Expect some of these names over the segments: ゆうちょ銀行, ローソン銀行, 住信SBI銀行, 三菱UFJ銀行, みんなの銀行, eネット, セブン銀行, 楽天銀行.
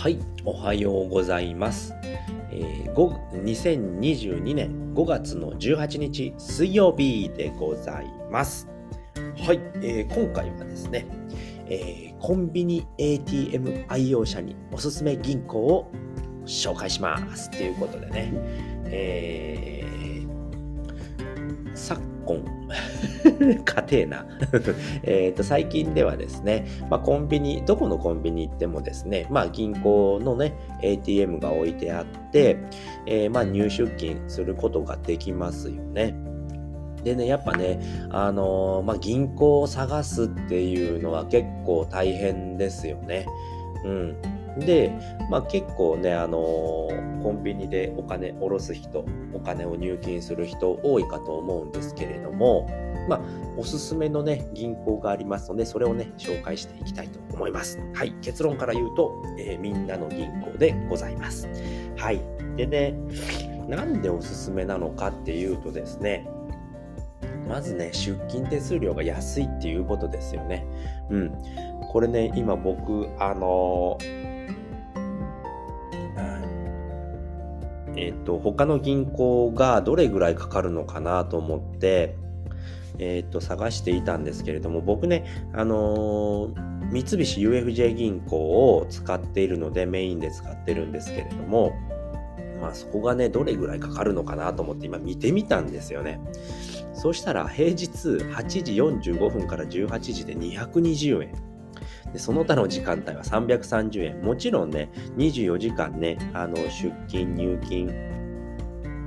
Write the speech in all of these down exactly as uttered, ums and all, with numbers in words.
はい、おはようございます、えー、にせんにじゅうにねんごがつのじゅうはちにち水曜日でございます。はい、えー、今回はですね、えー、コンビニ エーティーエム 愛用者におすすめ銀行を紹介しますということでね、えー、昨今家庭なえと最近ではですね、まあ、コンビニどこのコンビニ行ってもですね、まあ、銀行のね エーティーエム が置いてあって、えー、まあ入出金することができますよね。でね、やっぱね、あのーまあ、銀行を探すっていうのは結構大変ですよね。うんで、まあ、結構ね、あのー、コンビニでお金下ろす人、お金を入金する人多いかと思うんですけれども、まあ、おすすめのね、銀行がありますので、それをね、紹介していきたいと思います。はい、結論から言うと、えー、みんなの銀行でございます。はい、でね、なんでおすすめなのかっていうとですね、まずね、出金手数料が安いっていうことですよね。うん、これね、今僕、あのー、えーと、他の銀行がどれぐらいかかるのかなと思って、えーと、探していたんですけれども、僕ね、あのー、三菱 ユーエフジェー 銀行を使っているので、メインで使ってるんですけれども、まあ、そこがね、どれぐらいかかるのかなと思って今見てみたんですよね。そうしたら平日はちじよんじゅうごふんからじゅうはちじでにひゃくにじゅうえん。でその他の時間帯はさんびゃくさんじゅうえん。もちろんね、にじゅうよじかんね、あの出金入金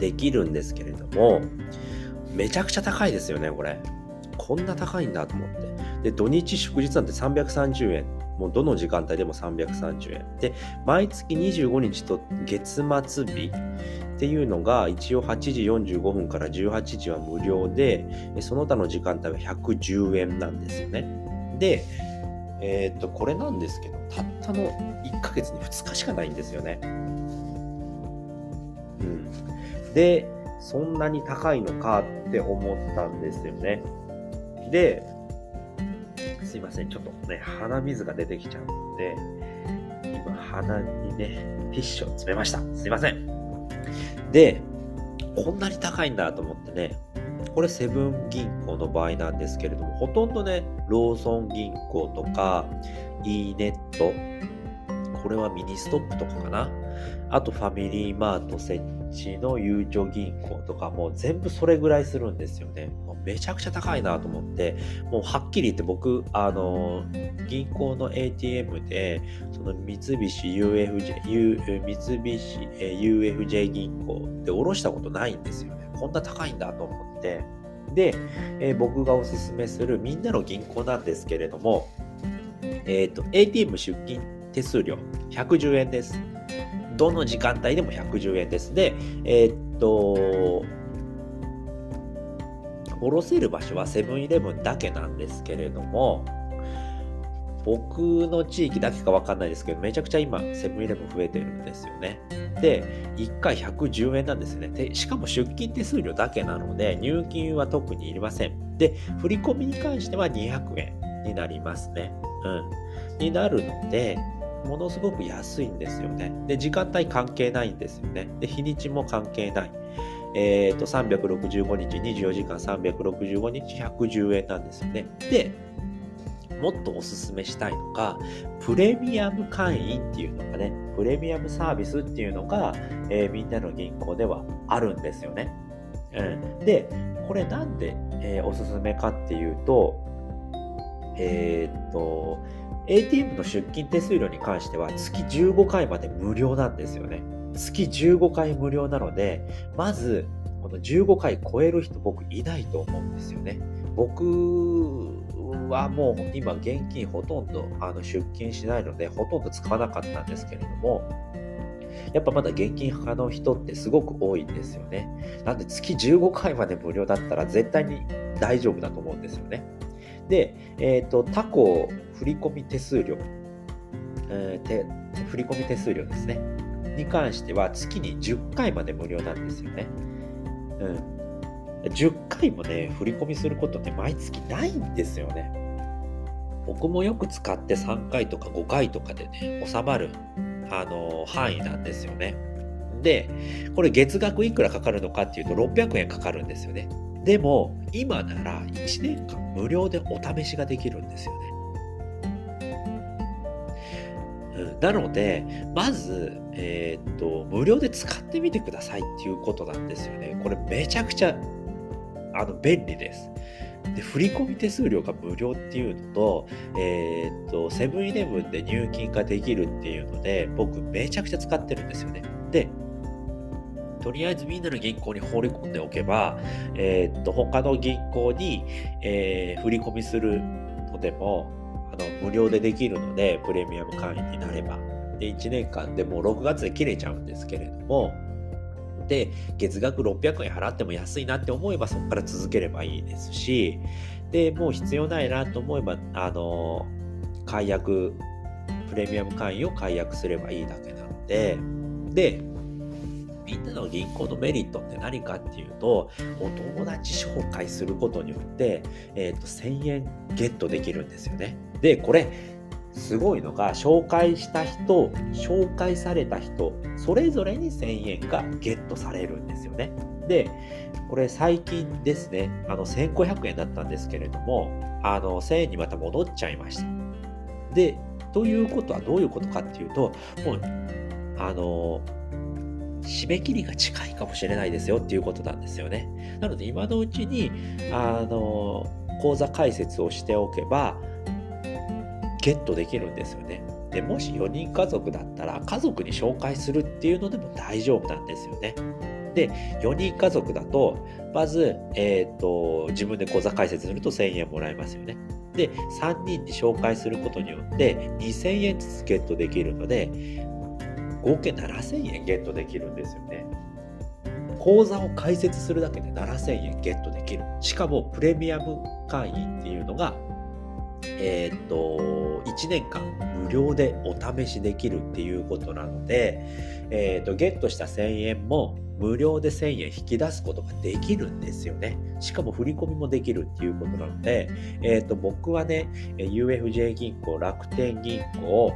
できるんですけれども、めちゃくちゃ高いですよね。これこんな高いんだと思って。で土日祝日なんてさんびゃくさんじゅうえん、もうどの時間帯でもさんびゃくさんじゅうえんで、毎月にじゅうごにちと月末日っていうのが一応はちじよんじゅうごふんからじゅうはちじは無料で、その他の時間帯はひゃくじゅうえんなんですよね。でえー、とこれなんですけど、たったのいっかげつにふつかしかないんですよね。うん、でそんなに高いのかって思ったんですよね。ですいません、ちょっとね鼻水が出てきちゃうので、今鼻にねティッシュを詰めました。すいません。でこんなに高いんだと思ってね、これセブン銀行の場合なんですけれども、ほとんどねローソン銀行とか e ネット、これはミニストップとかかな、あとファミリーマート設置のゆうちょ銀行とかも全部それぐらいするんですよね。もうめちゃくちゃ高いなと思って、もうはっきり言って僕、あの銀行の エーティーエム でその三菱 UFJ、U、三菱 ユーエフジェー 銀行で下ろしたことないんですよね。こんな高いんだと思って。で、えー、僕がおすすめするみんなの銀行なんですけれども、えーと、エーティーエム 出金手数料ひゃくじゅうえんです。どの時間帯でもひゃくじゅうえんです。で、えーと下ろせる場所はセブンイレブンだけなんですけれども、僕の地域だけか分かんないですけど、めちゃくちゃ今セブンイレブン増えてるんですよね。でいっかいひゃくじゅうえんなんですよね。でしかも出金手数料だけなので入金は特にいりません。で振り込みに関してはにひゃくえんになりますね。うんになるので、ものすごく安いんですよね。で時間帯関係ないんですよね。で日にちも関係ない。えーとさんびゃくろくじゅうごにち、にじゅうよじかんさんびゃくろくじゅうごにちひゃくじゅうえんなんですよね。でもっとおすすめしたいのが、プレミアム会員っていうのがね、プレミアムサービスっていうのが、えー、みんなの銀行ではあるんですよね。うん、で、これなんで、えー、おすすめかっていうと、えー、っと、エーティーエム の出金手数料に関しては月じゅうごかいまで無料なんですよね。月じゅうごかい無料なので、まずこのじゅうごかい超える人僕いないと思うんですよね。僕はもう今現金ほとんどあの出金しないのでほとんど使わなかったんですけれども、やっぱまだ現金派の人ってすごく多いんですよね。なんで月じゅうごかいまで無料だったら絶対に大丈夫だと思うんですよね。で、えーと、他行振込手数料、えー、て振込手数料ですねに関しては月にじゅっかいまで無料なんですよね。うんじゅっかいもね振り込みすることって毎月ないんですよね。僕もよく使ってさんかいとかごかいとかでね収まるあの範囲なんですよね。でこれ月額いくらかかるのかっていうとろっぴゃくえんかかるんですよね。でも今ならいちねんかん無料でお試しができるんですよね。なのでまず、えーっと無料で使ってみてくださいっていうことなんですよね。これめちゃくちゃあの便利です。で振込手数料が無料っていうのと、えーっとセブンイレブンで入金ができるっていうので僕めちゃくちゃ使ってるんですよね。でとりあえずみんなの銀行に放り込んでおけば、えーっと他の銀行に、えー、振り込みするのでも無料でできるので、プレミアム会員になればでいちねんかんでもうろくがつで切れちゃうんですけれども、で月額ろっぴゃくえん払っても安いなって思えばそこから続ければいいですし、でもう必要ないなと思えばあの解約プレミアム会員を解約すればいいだけなので、でみんなの銀行のメリットって何かっていうと、お友達紹介することによって、えーと、せんえんゲットできるんですよね。でこれすごいのが、紹介した人紹介された人それぞれにせんえんがゲットされるんですよね。でこれ最近ですね、あのせんごひゃくえんだったんですけれども、あのせんえんにまた戻っちゃいました。でということはどういうことかっていうと、もうあの締め切りが近いかもしれないですよっていうことなんですよね。なので今のうちにあの口座開設をしておけばゲットできるんですよね。でもしよにんかぞくだったら家族に紹介するっていうのでも大丈夫なんですよね。でよにんかぞくだとまず、えー、と自分で口座開設するとせんえんもらえますよね。でさんにんに紹介することによってにせんえんずつゲットできるので合計ななせんえんゲットできるんですよね。口座を開設するだけでななせんえんゲットできる。しかもプレミアム会員っていうのがえー、といちねんかん無料でお試しできるっていうことなので、えー、とゲットしたせんえんも無料でせんえん引き出すことができるんですよね。しかも振り込みもできるっていうことなので、えー、と僕はね ユーエフジェー 銀行、楽天銀行、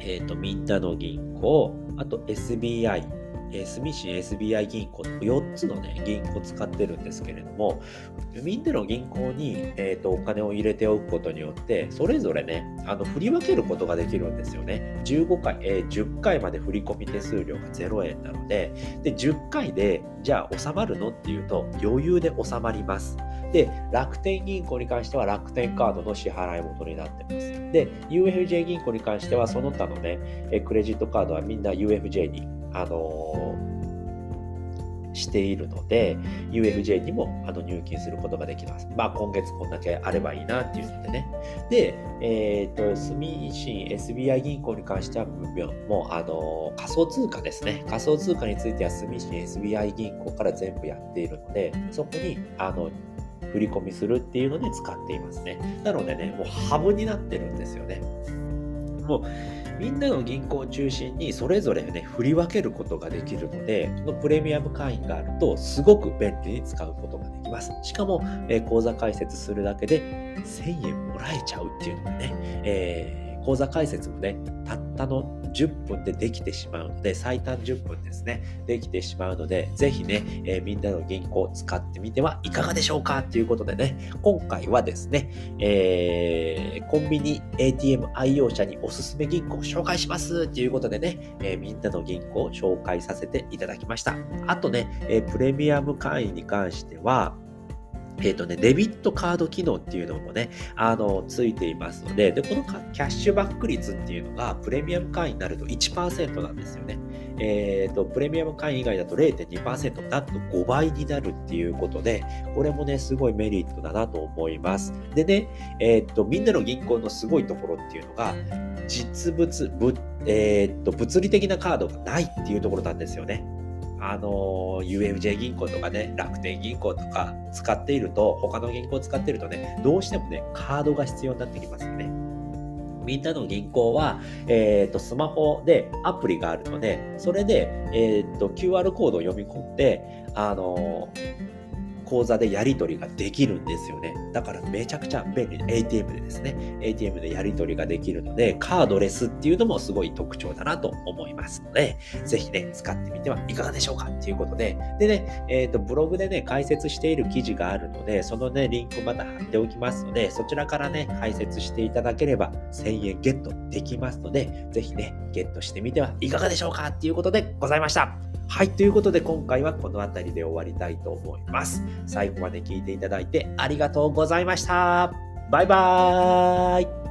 えー、とみんなの銀行、あと エスビーアイ、住信 エスビーアイ 銀行よっつの、ね、銀行使ってるんですけれども、みんなの銀行に、えー、とお金を入れておくことによってそれぞれねあの振り分けることができるんですよね。じゅうごかい、えー、じゅっかいまで振り込み手数料がゼロえんなの で, でじゅっかいでじゃあ収まるのっていうと余裕で収まります。で楽天銀行に関しては楽天カードの支払い元になってます。で ユーエフジェー 銀行に関してはその他のねクレジットカードはみんな ユーエフジェー にあのしているので ユーエフジェー にもあの入金することができます。まあ今月こんだけあればいいなっていうのでね。で、えー、と住信 エスビーアイ 銀行に関してはもうあの仮想通貨ですね。仮想通貨については住信 エスビーアイ 銀行から全部やっているので、そこにあの振り込みするっていうので使っていますね。なのでねもうハブになってるんですよね。もうみんなの銀行を中心にそれぞれね振り分けることができるので、このプレミアム会員があるとすごく便利に使うことができます。しかも、えー、口座開設するだけでせんえんもらえちゃうっていうのでね、えー、口座開設もねたったのじゅっぷんでできてしまうので、最短じゅっぷんですねできてしまうので、ぜひね、えー、みんなの銀行を使ってみてはいかがでしょうかということでね、今回はですね、えー、コンビニ エーティーエム 愛用者におすすめ銀行を紹介しますということでね、えー、みんなの銀行を紹介させていただきました。あとね、えー、プレミアム会員に関してはえーとね、デビットカード機能っていうのもねあのついていますので、でこのキャッシュバック率っていうのがプレミアム会員になると いちパーセント なんですよね。えーとプレミアム会員以外だと れいてんにパーセント なんとごばいになるっていうことで、これもねすごいメリットだなと思います。でね、えーとみんなの銀行のすごいところっていうのが実物ぶ、えーと物理的なカードがないっていうところなんですよね。あの ユーエフジェー 銀行とかね楽天銀行とか使っていると、他の銀行を使っているとねどうしてもねカードが必要になってきますよね。みんなの銀行は、えー、とスマホでアプリがあるので、それで、えー、と キューアール コードを読み込んであの口座でやり取りができるんですよね。だからめちゃくちゃ便利で エーティーエム でですね エーティーエム でやり取りができるので、カードレスっていうのもすごい特徴だなと思いますので、ぜひね使ってみてはいかがでしょうかということで、でね、えーと、ブログでね解説している記事があるので、そのねリンクをまた貼っておきますので、そちらからね解説していただければせんえんゲットできますので、ぜひねゲットしてみてはいかがでしょうかということでございました。はい、ということで今回はこの辺りで終わりたいと思います。最後まで聞いていただいてありがとうございました。バイバーイ。